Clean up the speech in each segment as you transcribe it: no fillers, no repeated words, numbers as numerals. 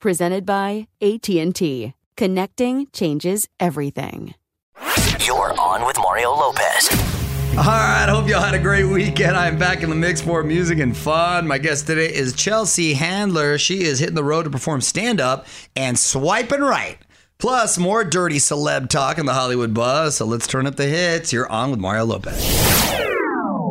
Presented by AT&T. Connecting changes everything. You're on with Mario Lopez. All right, hope y'all had a great weekend. I'm back in the mix for music and fun. My guest today is Chelsea Handler. She is hitting the road to perform stand-up and swiping right. Plus, more dirty celeb talk in the Hollywood buzz. So let's turn up the hits. You're on with Mario Lopez.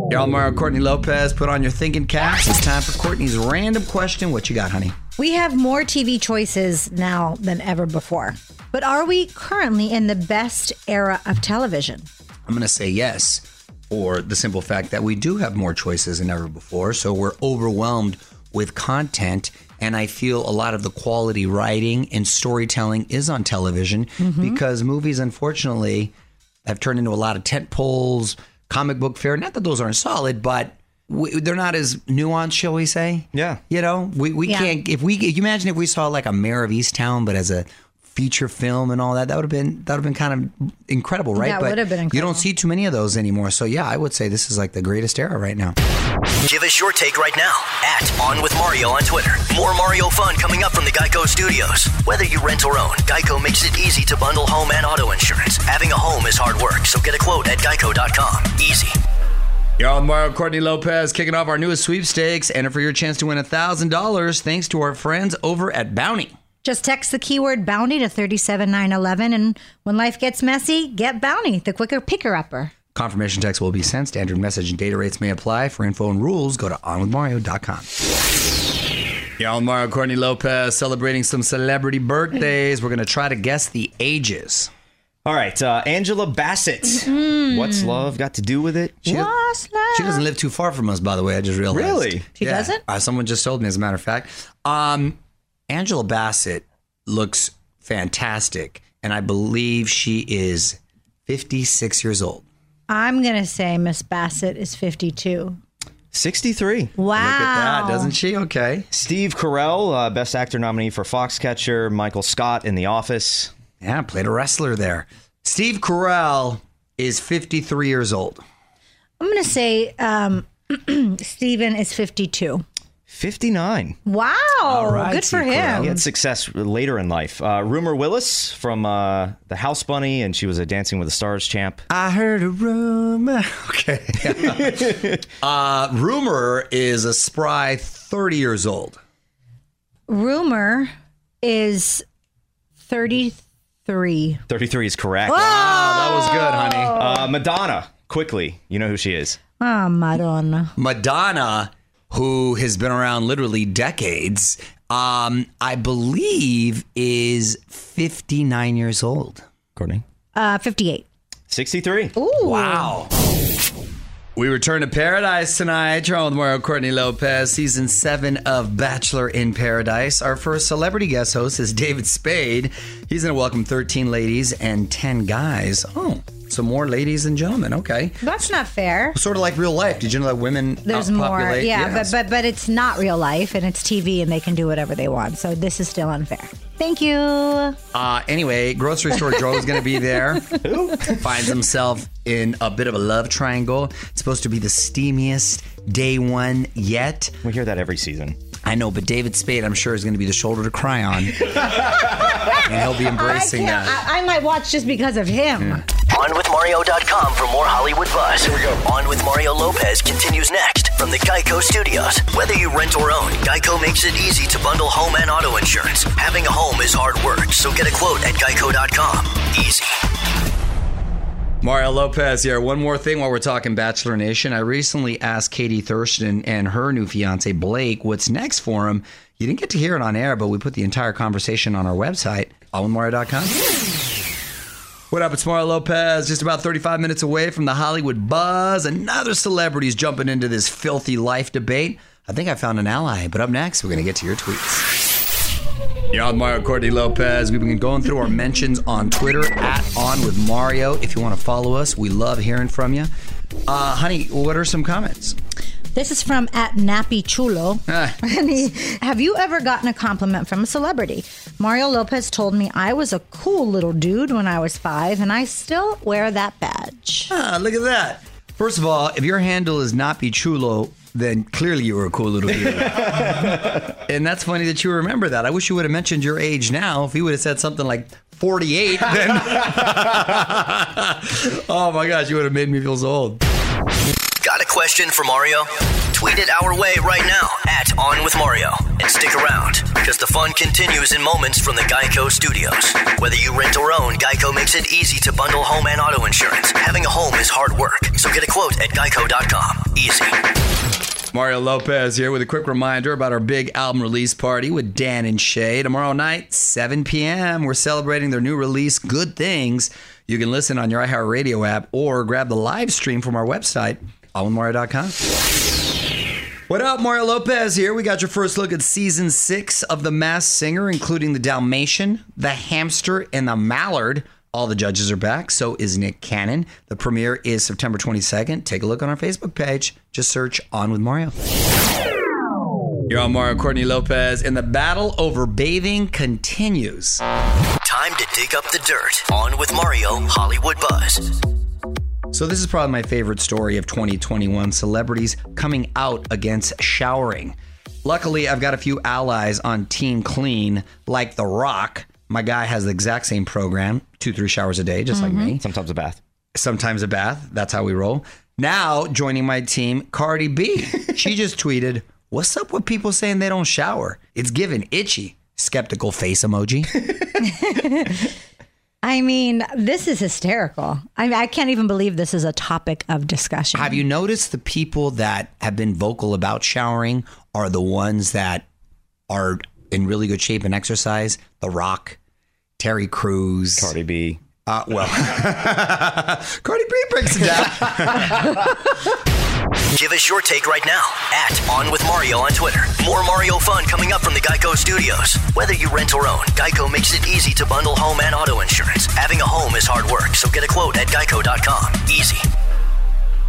Y'all, Mario Courtney Lopez, put on your thinking caps. It's time for Courtney's random question. What you got, honey? We have more TV choices now than ever before. But are we currently in the best era of television? I'm going to say yes, for the simple fact that we do have more choices than ever before. So we're overwhelmed with content. And I feel a lot of the quality writing and storytelling is on television because movies, unfortunately, have turned into a lot of tent poles, comic book fair. Not that those aren't solid, but they're not as nuanced, shall we say? Yeah. You know, we can't, if you imagine if we saw like a Mayor of Easttown, but as a feature film and all that, that would have been kind of incredible, right? That would have been incredible. You don't see too many of those anymore. So yeah, I would say this is like the greatest era right now. Give us your take right now at On With Mario on Twitter. More Mario fun coming up from the Geico Studios. Whether you rent or own, Geico makes it easy to bundle home and auto insurance. Having a home is hard work, so get a quote at geico.com. Easy. Y'all, Mario Courtney Lopez kicking off our newest sweepstakes. Enter for your chance to win $1,000 thanks to our friends over at Bounty. Just text the keyword Bounty to 37911, and when life gets messy, get Bounty, the quicker picker-upper. Confirmation text will be sent. Standard message and data rates may apply. For info and rules, go to onwithmario.com. Y'all, Mario Courtney Lopez celebrating some celebrity birthdays. We're going to try to guess the ages. All right, Angela Bassett. What's love got to do with it? She doesn't live too far from us, by the way. I just realized. Really? She doesn't? Someone just told me, as a matter of fact. Angela Bassett looks fantastic, and I believe she is 56 years old. I'm going to say Miss Bassett is 52. 63. Wow. Look at that, doesn't she? Okay. Steve Carell, Best Actor nominee for Foxcatcher, Michael Scott in The Office. Yeah, played a wrestler there. Steve Carell is 53 years old. I'm going to say Steven is 52. 59. Wow. Right. Good for him. He had success later in life. Rumor Willis from The House Bunny, and she was a Dancing with the Stars champ. I heard a rumor. Okay. Rumor is a spry 30 years old. Rumor is 33. 33 is correct. Whoa! Wow, that was good, honey. Madonna, quickly. You know who she is. Oh, Madonna. Madonna, who has been around literally decades, I believe is 59 years old. Courtney? 58. 63. Ooh. Wow. We return to paradise tonight. You're on with Mario, Courtney Lopez, season 7 of Bachelor in Paradise. Our first celebrity guest host is David Spade. He's going to welcome 13 ladies and 10 guys. Oh, so more ladies than gentlemen. Okay. That's not fair. Sort of like real life. Did you know that women there's outpopulate? More. Yeah, yes. but it's not real life, and it's TV, and they can do whatever they want. So this is still unfair. Thank you. Anyway, grocery store Joe is going to be there. Who? Finds himself in a bit of a love triangle. It's supposed to be the steamiest day one yet. We hear that every season. I know, but David Spade, I'm sure, is going to be the shoulder to cry on. And he'll be embracing that. I might watch just because of him. OnWithMario.com for more Hollywood buzz. Here we go. On with Mario Lopez continues next from the Geico Studios. Whether you rent or own, Geico makes it easy to bundle home and auto insurance. Having a home is hard work, so get a quote at Geico.com. Easy. Mario Lopez here. One more thing while we're talking Bachelor Nation. I recently asked Katie Thurston and her new fiance, Blake, what's next for him. You didn't get to hear it on air, but we put the entire conversation on our website, allwithmario.com. What up? It's Mario Lopez. Just about 35 minutes away from the Hollywood buzz. Another celebrity's jumping into this filthy life debate. I think I found an ally, but up next, we're going to get to your tweets. Y'all, Mario, Courtney Lopez. We've been going through our mentions on Twitter @OnWithMario. If you want to follow us, we love hearing from you. Honey, what are some comments? This is from @NappyChulo. Have you ever gotten a compliment from a celebrity? Mario Lopez told me I was a cool little dude when I was 5, and I still wear that badge. Ah, look at that. First of all, if your handle is @NappyChulo, then clearly you were a cool little dude. And that's funny that you remember that. I wish you would have mentioned your age now. If you would have said something like 48, then... Oh, my gosh, you would have made me feel so old. Got a question for Mario? Tweet it our way right now @OnWithMario. And stick around, because the fun continues in moments from the Geico Studios. Whether you rent or own, Geico makes it easy to bundle home and auto insurance. Having a home is hard work, so get a quote at Geico.com. Easy. Mario Lopez here with a quick reminder about our big album release party with Dan and Shay. Tomorrow night, 7 p.m., we're celebrating their new release, Good Things. You can listen on your iHeartRadio app or grab the live stream from our website, allwithmario.com. What up, Mario Lopez here. We got your first look at season 6 of The Masked Singer, including the Dalmatian, the Hamster, and the Mallard. All the judges are back. So is Nick Cannon. The premiere is September 22nd. Take a look on our Facebook page. Just search On With Mario. You're on Mario, Courtney Lopez, and the battle over bathing continues. Time to dig up the dirt. On With Mario, Hollywood Buzz. So this is probably my favorite story of 2021, celebrities coming out against showering. Luckily, I've got a few allies on Team Clean, like The Rock. My guy has the exact same program, 2-3 showers a day, just like me. Sometimes a bath. That's how we roll. Now, joining my team, Cardi B. She just tweeted, what's up with people saying they don't shower? It's given itchy. Skeptical face emoji. I mean, this is hysterical. I can't even believe this is a topic of discussion. Have you noticed the people that have been vocal about showering are the ones that are in really good shape and exercise? The Rock, Terry Crews, Cardi B. Cardi B breaks it down. Give us your take right now @OnWithMario on Twitter. More Mario fun coming up from the Geico Studios. Whether you rent or own, Geico makes it easy to bundle home and auto insurance. Having a home is hard work, so get a quote at Geico.com. Easy.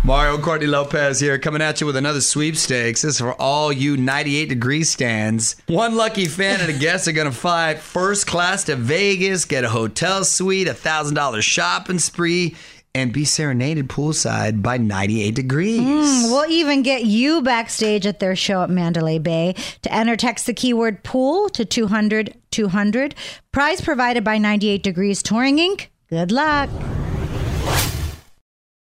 Mario, Courtney Lopez here, coming at you with another sweepstakes. This is for all you 98 Degrees stands. One lucky fan and a guest are going to fly first class to Vegas, get a hotel suite, $1,000 shopping spree, and be serenaded poolside by 98 Degrees. We'll even get you backstage at their show at Mandalay Bay. To enter, text the keyword pool to 200-200. Prize provided by 98 Degrees Touring Inc. Good luck.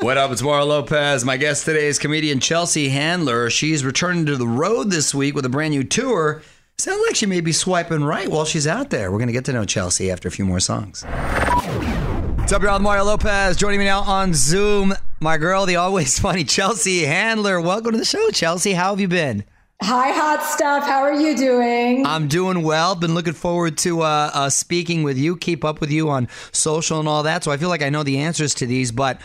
What up? It's Mario Lopez. My guest today is comedian Chelsea Handler. She's returning to the road this week with a brand new tour. Sounds like she may be swiping right while she's out there. We're going to get to know Chelsea after a few more songs. What's up, y'all? Mario Lopez. Joining me now on Zoom, my girl, the always funny Chelsea Handler. Welcome to the show, Chelsea. How have you been? Hi, hot stuff. How are you doing? I'm doing well. Been looking forward to speaking with you, keep up with you on social and all that. So I feel like I know the answers to these, but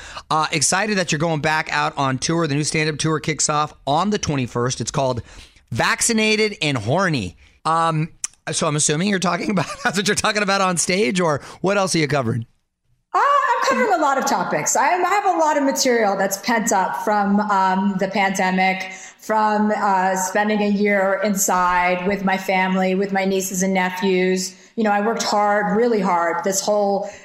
excited that you're going back out on tour. The new stand-up tour kicks off on the 21st. It's called Vaccinated and Horny. So I'm assuming you're talking about that's what you're talking about on stage, or what else are you covering? I'm covering a lot of topics. I have a lot of material that's pent up from the pandemic, from spending a year inside with my family, with my nieces and nephews. You know, I worked hard, really hard,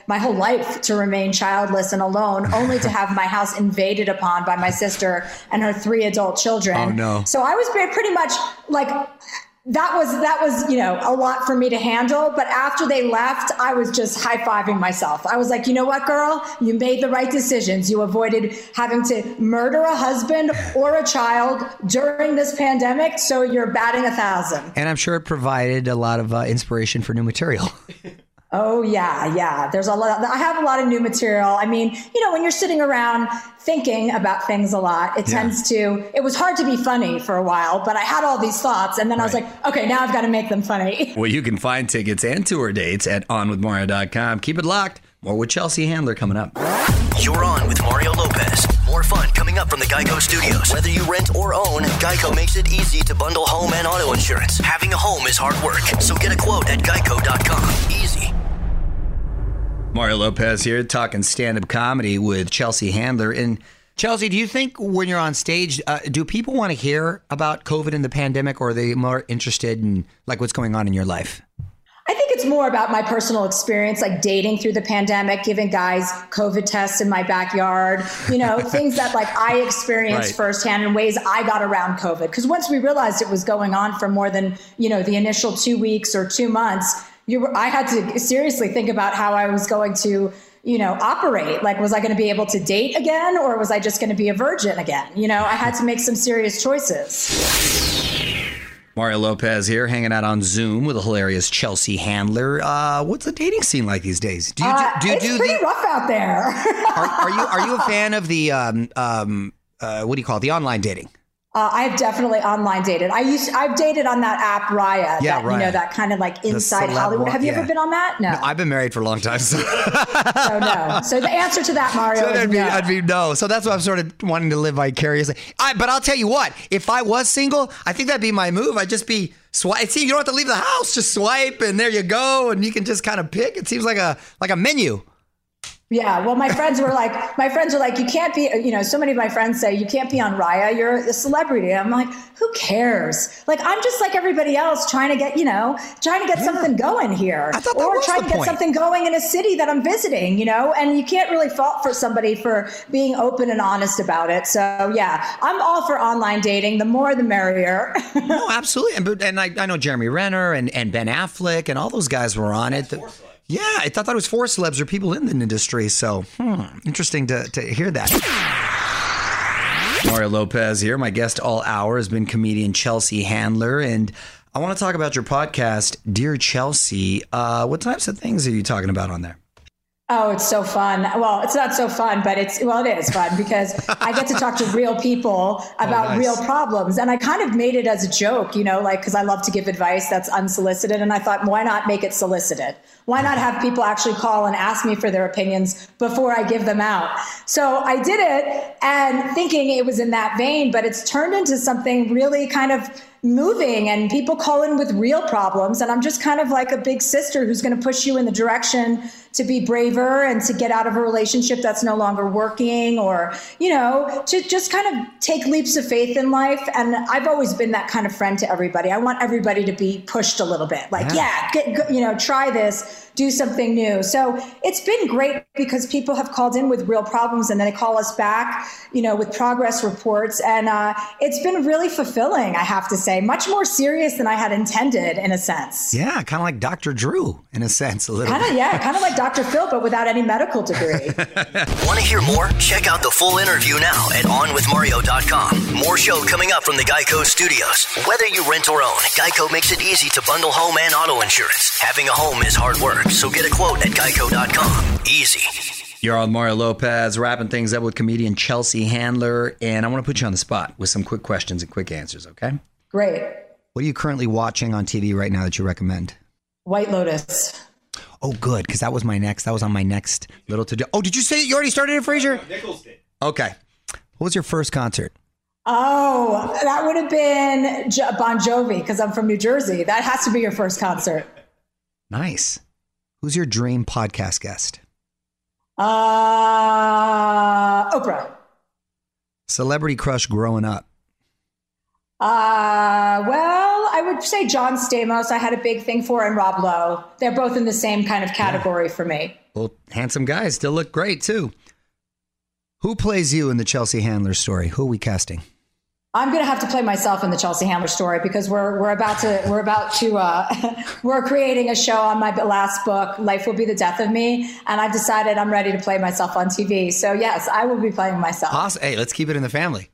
my whole life to remain childless and alone, only to have my house invaded upon by my sister and her 3 adult children. Oh, no. So I was pretty much like... That was, you know, a lot for me to handle. But after they left, I was just high-fiving myself. I was like, you know what, girl? You made the right decisions. You avoided having to murder a husband or a child during this pandemic. So you're batting 1,000. And I'm sure it provided a lot of inspiration for new material. Oh, yeah, yeah. I have a lot of new material. I mean, you know, when you're sitting around thinking about things a lot, it was hard to be funny for a while, but I had all these thoughts and then I was like, okay, now I've got to make them funny. Well, you can find tickets and tour dates at onwithmario.com. Keep it locked. More with Chelsea Handler coming up. You're on with Mario Lopez. More fun coming up from the Geico Studios. Whether you rent or own, Geico makes it easy to bundle home and auto insurance. Having a home is hard work, so get a quote at geico.com. Easy. Mario Lopez here, talking stand-up comedy with Chelsea Handler. And Chelsea, do you think when you're on stage, do people want to hear about COVID and the pandemic, or are they more interested in like what's going on in your life? I think it's more about my personal experience, like dating through the pandemic, giving guys COVID tests in my backyard, you know, things that like I experienced firsthand in ways I got around COVID. Because once we realized it was going on for more than, you know, the initial 2 weeks or 2 months, I had to seriously think about how I was going to, you know, operate. Like, was I going to be able to date again, or was I just going to be a virgin again? You know, I had to make some serious choices. Mario Lopez here, hanging out on Zoom with a hilarious Chelsea Handler. What's the dating scene like these days? It's pretty rough out there. are you a fan of the what do you call it? The online dating? I've definitely online dated. I've dated on that app Raya. Yeah, Raya. You know, that kind of like inside Hollywood. Have you ever been on that? No. I've been married for a long time. So, so no. So the answer to that, Mario, I'd be no. So that's why I'm sort of wanting to live vicariously. But I'll tell you what, if I was single, I think that'd be my move. I'd just be swipe. See, you don't have to leave the house. Just swipe, and there you go, and you can just kind of pick. It seems like a menu. Yeah. Well, my friends were like, you can't be, you know, so many of my friends say you can't be on Raya. You're a celebrity. I'm like, who cares? Like, I'm just like everybody else trying to get, something going here, or trying to get something going in a city that I'm visiting, you know, and you can't really fault for somebody for being open and honest about it. So yeah, I'm all for online dating. The more, the merrier. No, absolutely. And I know Jeremy Renner and Ben Affleck and all those guys were on it. Yeah, I thought that was for celebs or people in the industry. So interesting to hear that. Mario Lopez here. My guest all hour has been comedian Chelsea Handler. And I want to talk about your podcast, Dear Chelsea. What types of things are you talking about on there? Oh, it's so fun. Well, it's not so fun, but it is fun because I get to talk to real people about real problems. And I kind of made it as a joke, you know, like, cause I love to give advice that's unsolicited. And I thought, why not make it solicited? Why not have people actually call and ask me for their opinions before I give them out? So I did it and thinking it was in that vein, but it's turned into something really kind of moving and people call in with real problems. And I'm just kind of like a big sister who's going to push you in the direction to be braver and to get out of a relationship that's no longer working or, you know, to just kind of take leaps of faith in life. And I've always been that kind of friend to everybody. I want everybody to be pushed a little bit like, try this, do something new. So it's been great because people have called in with real problems and then they call us back, you know, with progress reports. And it's been really fulfilling, I have to say. Much more serious than I had intended, in a sense. Yeah, kind of like Dr. Drew, in a sense, a little. Kind of like Dr. Phil, but without any medical degree. Want to hear more? Check out the full interview now at onwithmario.com. More show coming up from the Geico Studios. Whether you rent or own, Geico makes it easy to bundle home and auto insurance. Having a home is hard work, so get a quote at geico.com. Easy. You're on Mario Lopez, wrapping things up with comedian Chelsea Handler, and I want to put you on the spot with some quick questions and quick answers, okay? Great. What are you currently watching on TV right now that you recommend? White Lotus. Oh, good, because that was on my next little to do. Oh, did you say you already started it, Frasier? Nichols did. Okay. What was your first concert? Oh, that would have been Bon Jovi, because I'm from New Jersey. That has to be your first concert. Nice. Who's your dream podcast guest? Oprah. Celebrity crush growing up? Well, I would say John Stamos. I had a big thing for, and Rob Lowe. They're both in the same kind of category for me. Well, handsome guys still look great too. Who plays you in the Chelsea Handler story? Who are we casting? I'm going to have to play myself in the Chelsea Handler story because we're creating a show on my last book, Life Will Be the Death of Me. And I've decided I'm ready to play myself on TV. So yes, I will be playing myself. Awesome. Hey, let's keep it in the family.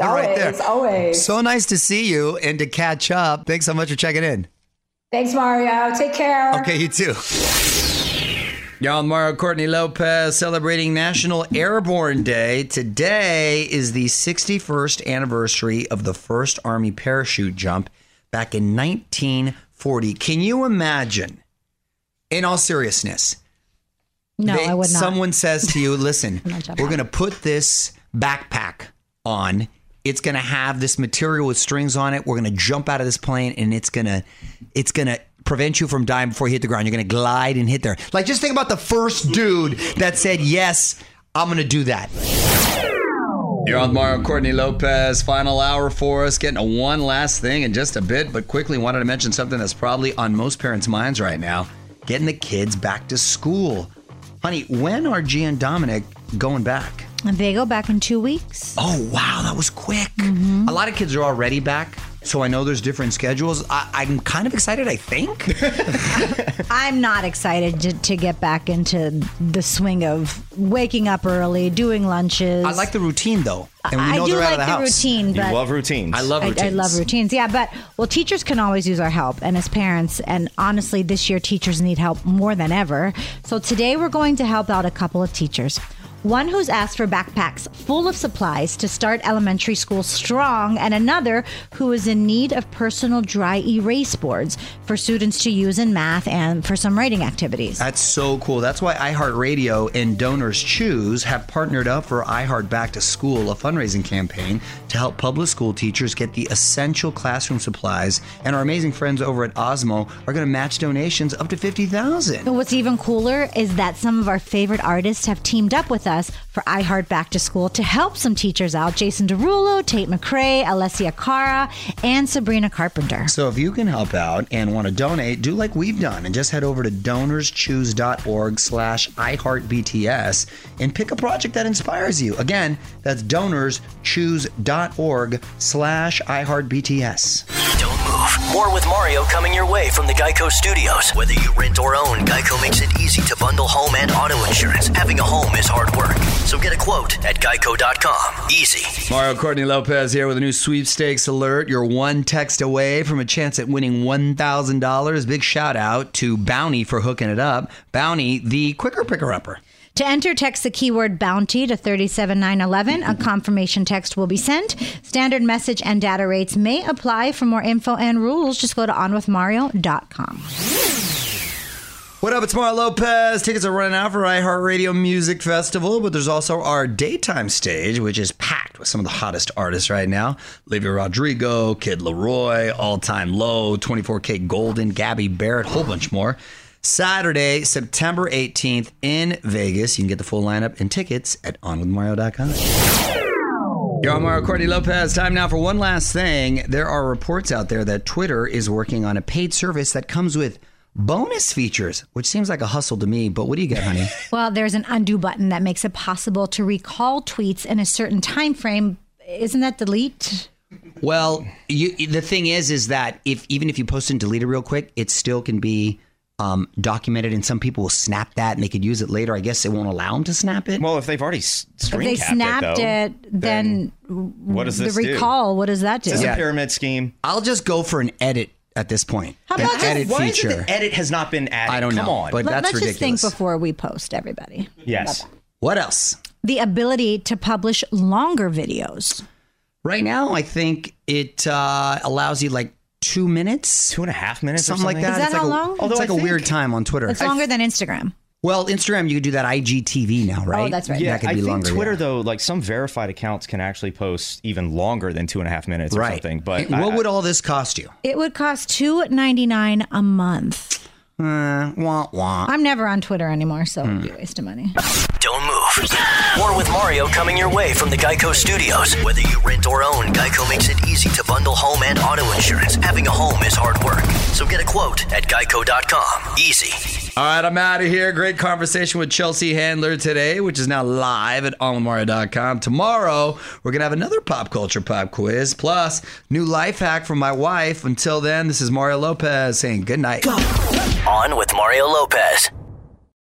Always. So nice to see you and to catch up. Thanks so much for checking in. Thanks, Mario. Take care. Okay, you too. Y'all, Mario Courtney Lopez celebrating National Airborne Day. Today is the 61st anniversary of the first Army parachute jump back in 1940. Can you imagine, in all seriousness? No, I would not. Someone says to you, listen, we're going to put this backpack on. It's going to have this material with strings on it. We're going to jump out of this plane and it's going to prevent you from dying before you hit the ground. You're going to glide and hit there. Like, just think about the first dude that said, yes, I'm going to do that. You're on Mario Courtney Lopez, final hour for us, getting to one last thing in just a bit, but quickly wanted to mention something that's probably on most parents' minds right now, getting the kids back to school. Honey, when are Gia and Dominic going back? They go back in 2 weeks. Oh, wow. That was quick. Mm-hmm. A lot of kids are already back. So I know there's different schedules. I'm kind of excited, I think. I'm not excited to get back into the swing of waking up early, doing lunches. I like the routine, though. And we know I do like the routine. But you love routines. I love routines. Yeah, but, well, teachers can always use our help, and as parents, and honestly, this year, teachers need help more than ever. So today, we're going to help out a couple of teachers. One who's asked for backpacks full of supplies to start elementary school strong, and another who is in need of personal dry erase boards for students to use in math and for some writing activities. That's so cool. That's why iHeartRadio and Donors Choose have partnered up for iHeart Back to School, a fundraising campaign to help public school teachers get the essential classroom supplies. And our amazing friends over at Osmo are going to match donations up to $50,000. But what's even cooler is that some of our favorite artists have teamed up with us for iHeart Back to School to help some teachers out. Jason Derulo, Tate McRae, Alessia Cara, and Sabrina Carpenter. So if you can help out and want to donate, do like we've done and just head over to donorschoose.org/iHeartBTS and pick a project that inspires you. Again, that's donorschoose.org/iHeartBTS. Don't move. More with Mario coming your way from the Geico Studios. Whether you rent or own, Geico makes it easy to bundle home and auto insurance. Having a home is hard work. So get a quote at geico.com. Easy. Mario, Courtney Lopez here with a new sweepstakes alert. You're one text away from a chance at winning $1,000. Big shout out to Bounty for hooking it up. Bounty, the quicker picker-upper. To enter, text the keyword BOUNTY to 37911. A confirmation text will be sent. Standard message and data rates may apply. For more info and rules, just go to onwithmario.com. What up? It's Mario Lopez. Tickets are running out for iHeartRadio Music Festival, but there's also our daytime stage, which is packed with some of the hottest artists right now. Olivia Rodrigo, Kid Leroy, All Time Low, 24K Golden, Gabby Barrett, a whole bunch more. Saturday, September 18th in Vegas. You can get the full lineup and tickets at onwithmario.com. You're on Mario, Courtney Lopez. Time now for one last thing. There are reports out there that Twitter is working on a paid service that comes with bonus features, which seems like a hustle to me, but what do you get, honey? Well, there's an undo button that makes it possible to recall tweets in a certain time frame. Isn't that delete? Well, the thing is that even if you post and delete it real quick, it still can be documented, and some people will snap that and they could use it later. I guess it won't allow them to snap it. Well, if they've already snapped it, then what does this recall do? What does that do? Is this a pyramid scheme? I'll just go for an edit. At this point, how about an edit feature? Why is it the edit has not been added? I don't know. Come on. But that's ridiculous. Let's just think before we post, everybody. Yes. What else? The ability to publish longer videos. Right now, I think it allows you like 2 minutes. 2.5 minutes or something like that. Is that how long? It's like a weird time on Twitter. It's longer than Instagram. Well, Instagram, you can do that IGTV now, right? Oh, that's right. Yeah, that could be longer. I think Twitter, though, like some verified accounts can actually post even longer than 2.5 minutes or something. But what would all this cost you? It would cost $2.99 a month. Wah. I'm never on Twitter anymore, so it would be a waste of money. Don't move. More with Mario coming your way from the Geico Studios. Whether you rent or own, Geico makes it easy to bundle home and auto insurance. Having a home is hard work. So get a quote at geico.com. Easy. All right, I'm out of here. Great conversation with Chelsea Handler today, which is now live at onwithmario.com. Tomorrow, we're going to have another pop culture pop quiz, plus new life hack from my wife. Until then, this is Mario Lopez saying good night. Go. On with Mario Lopez.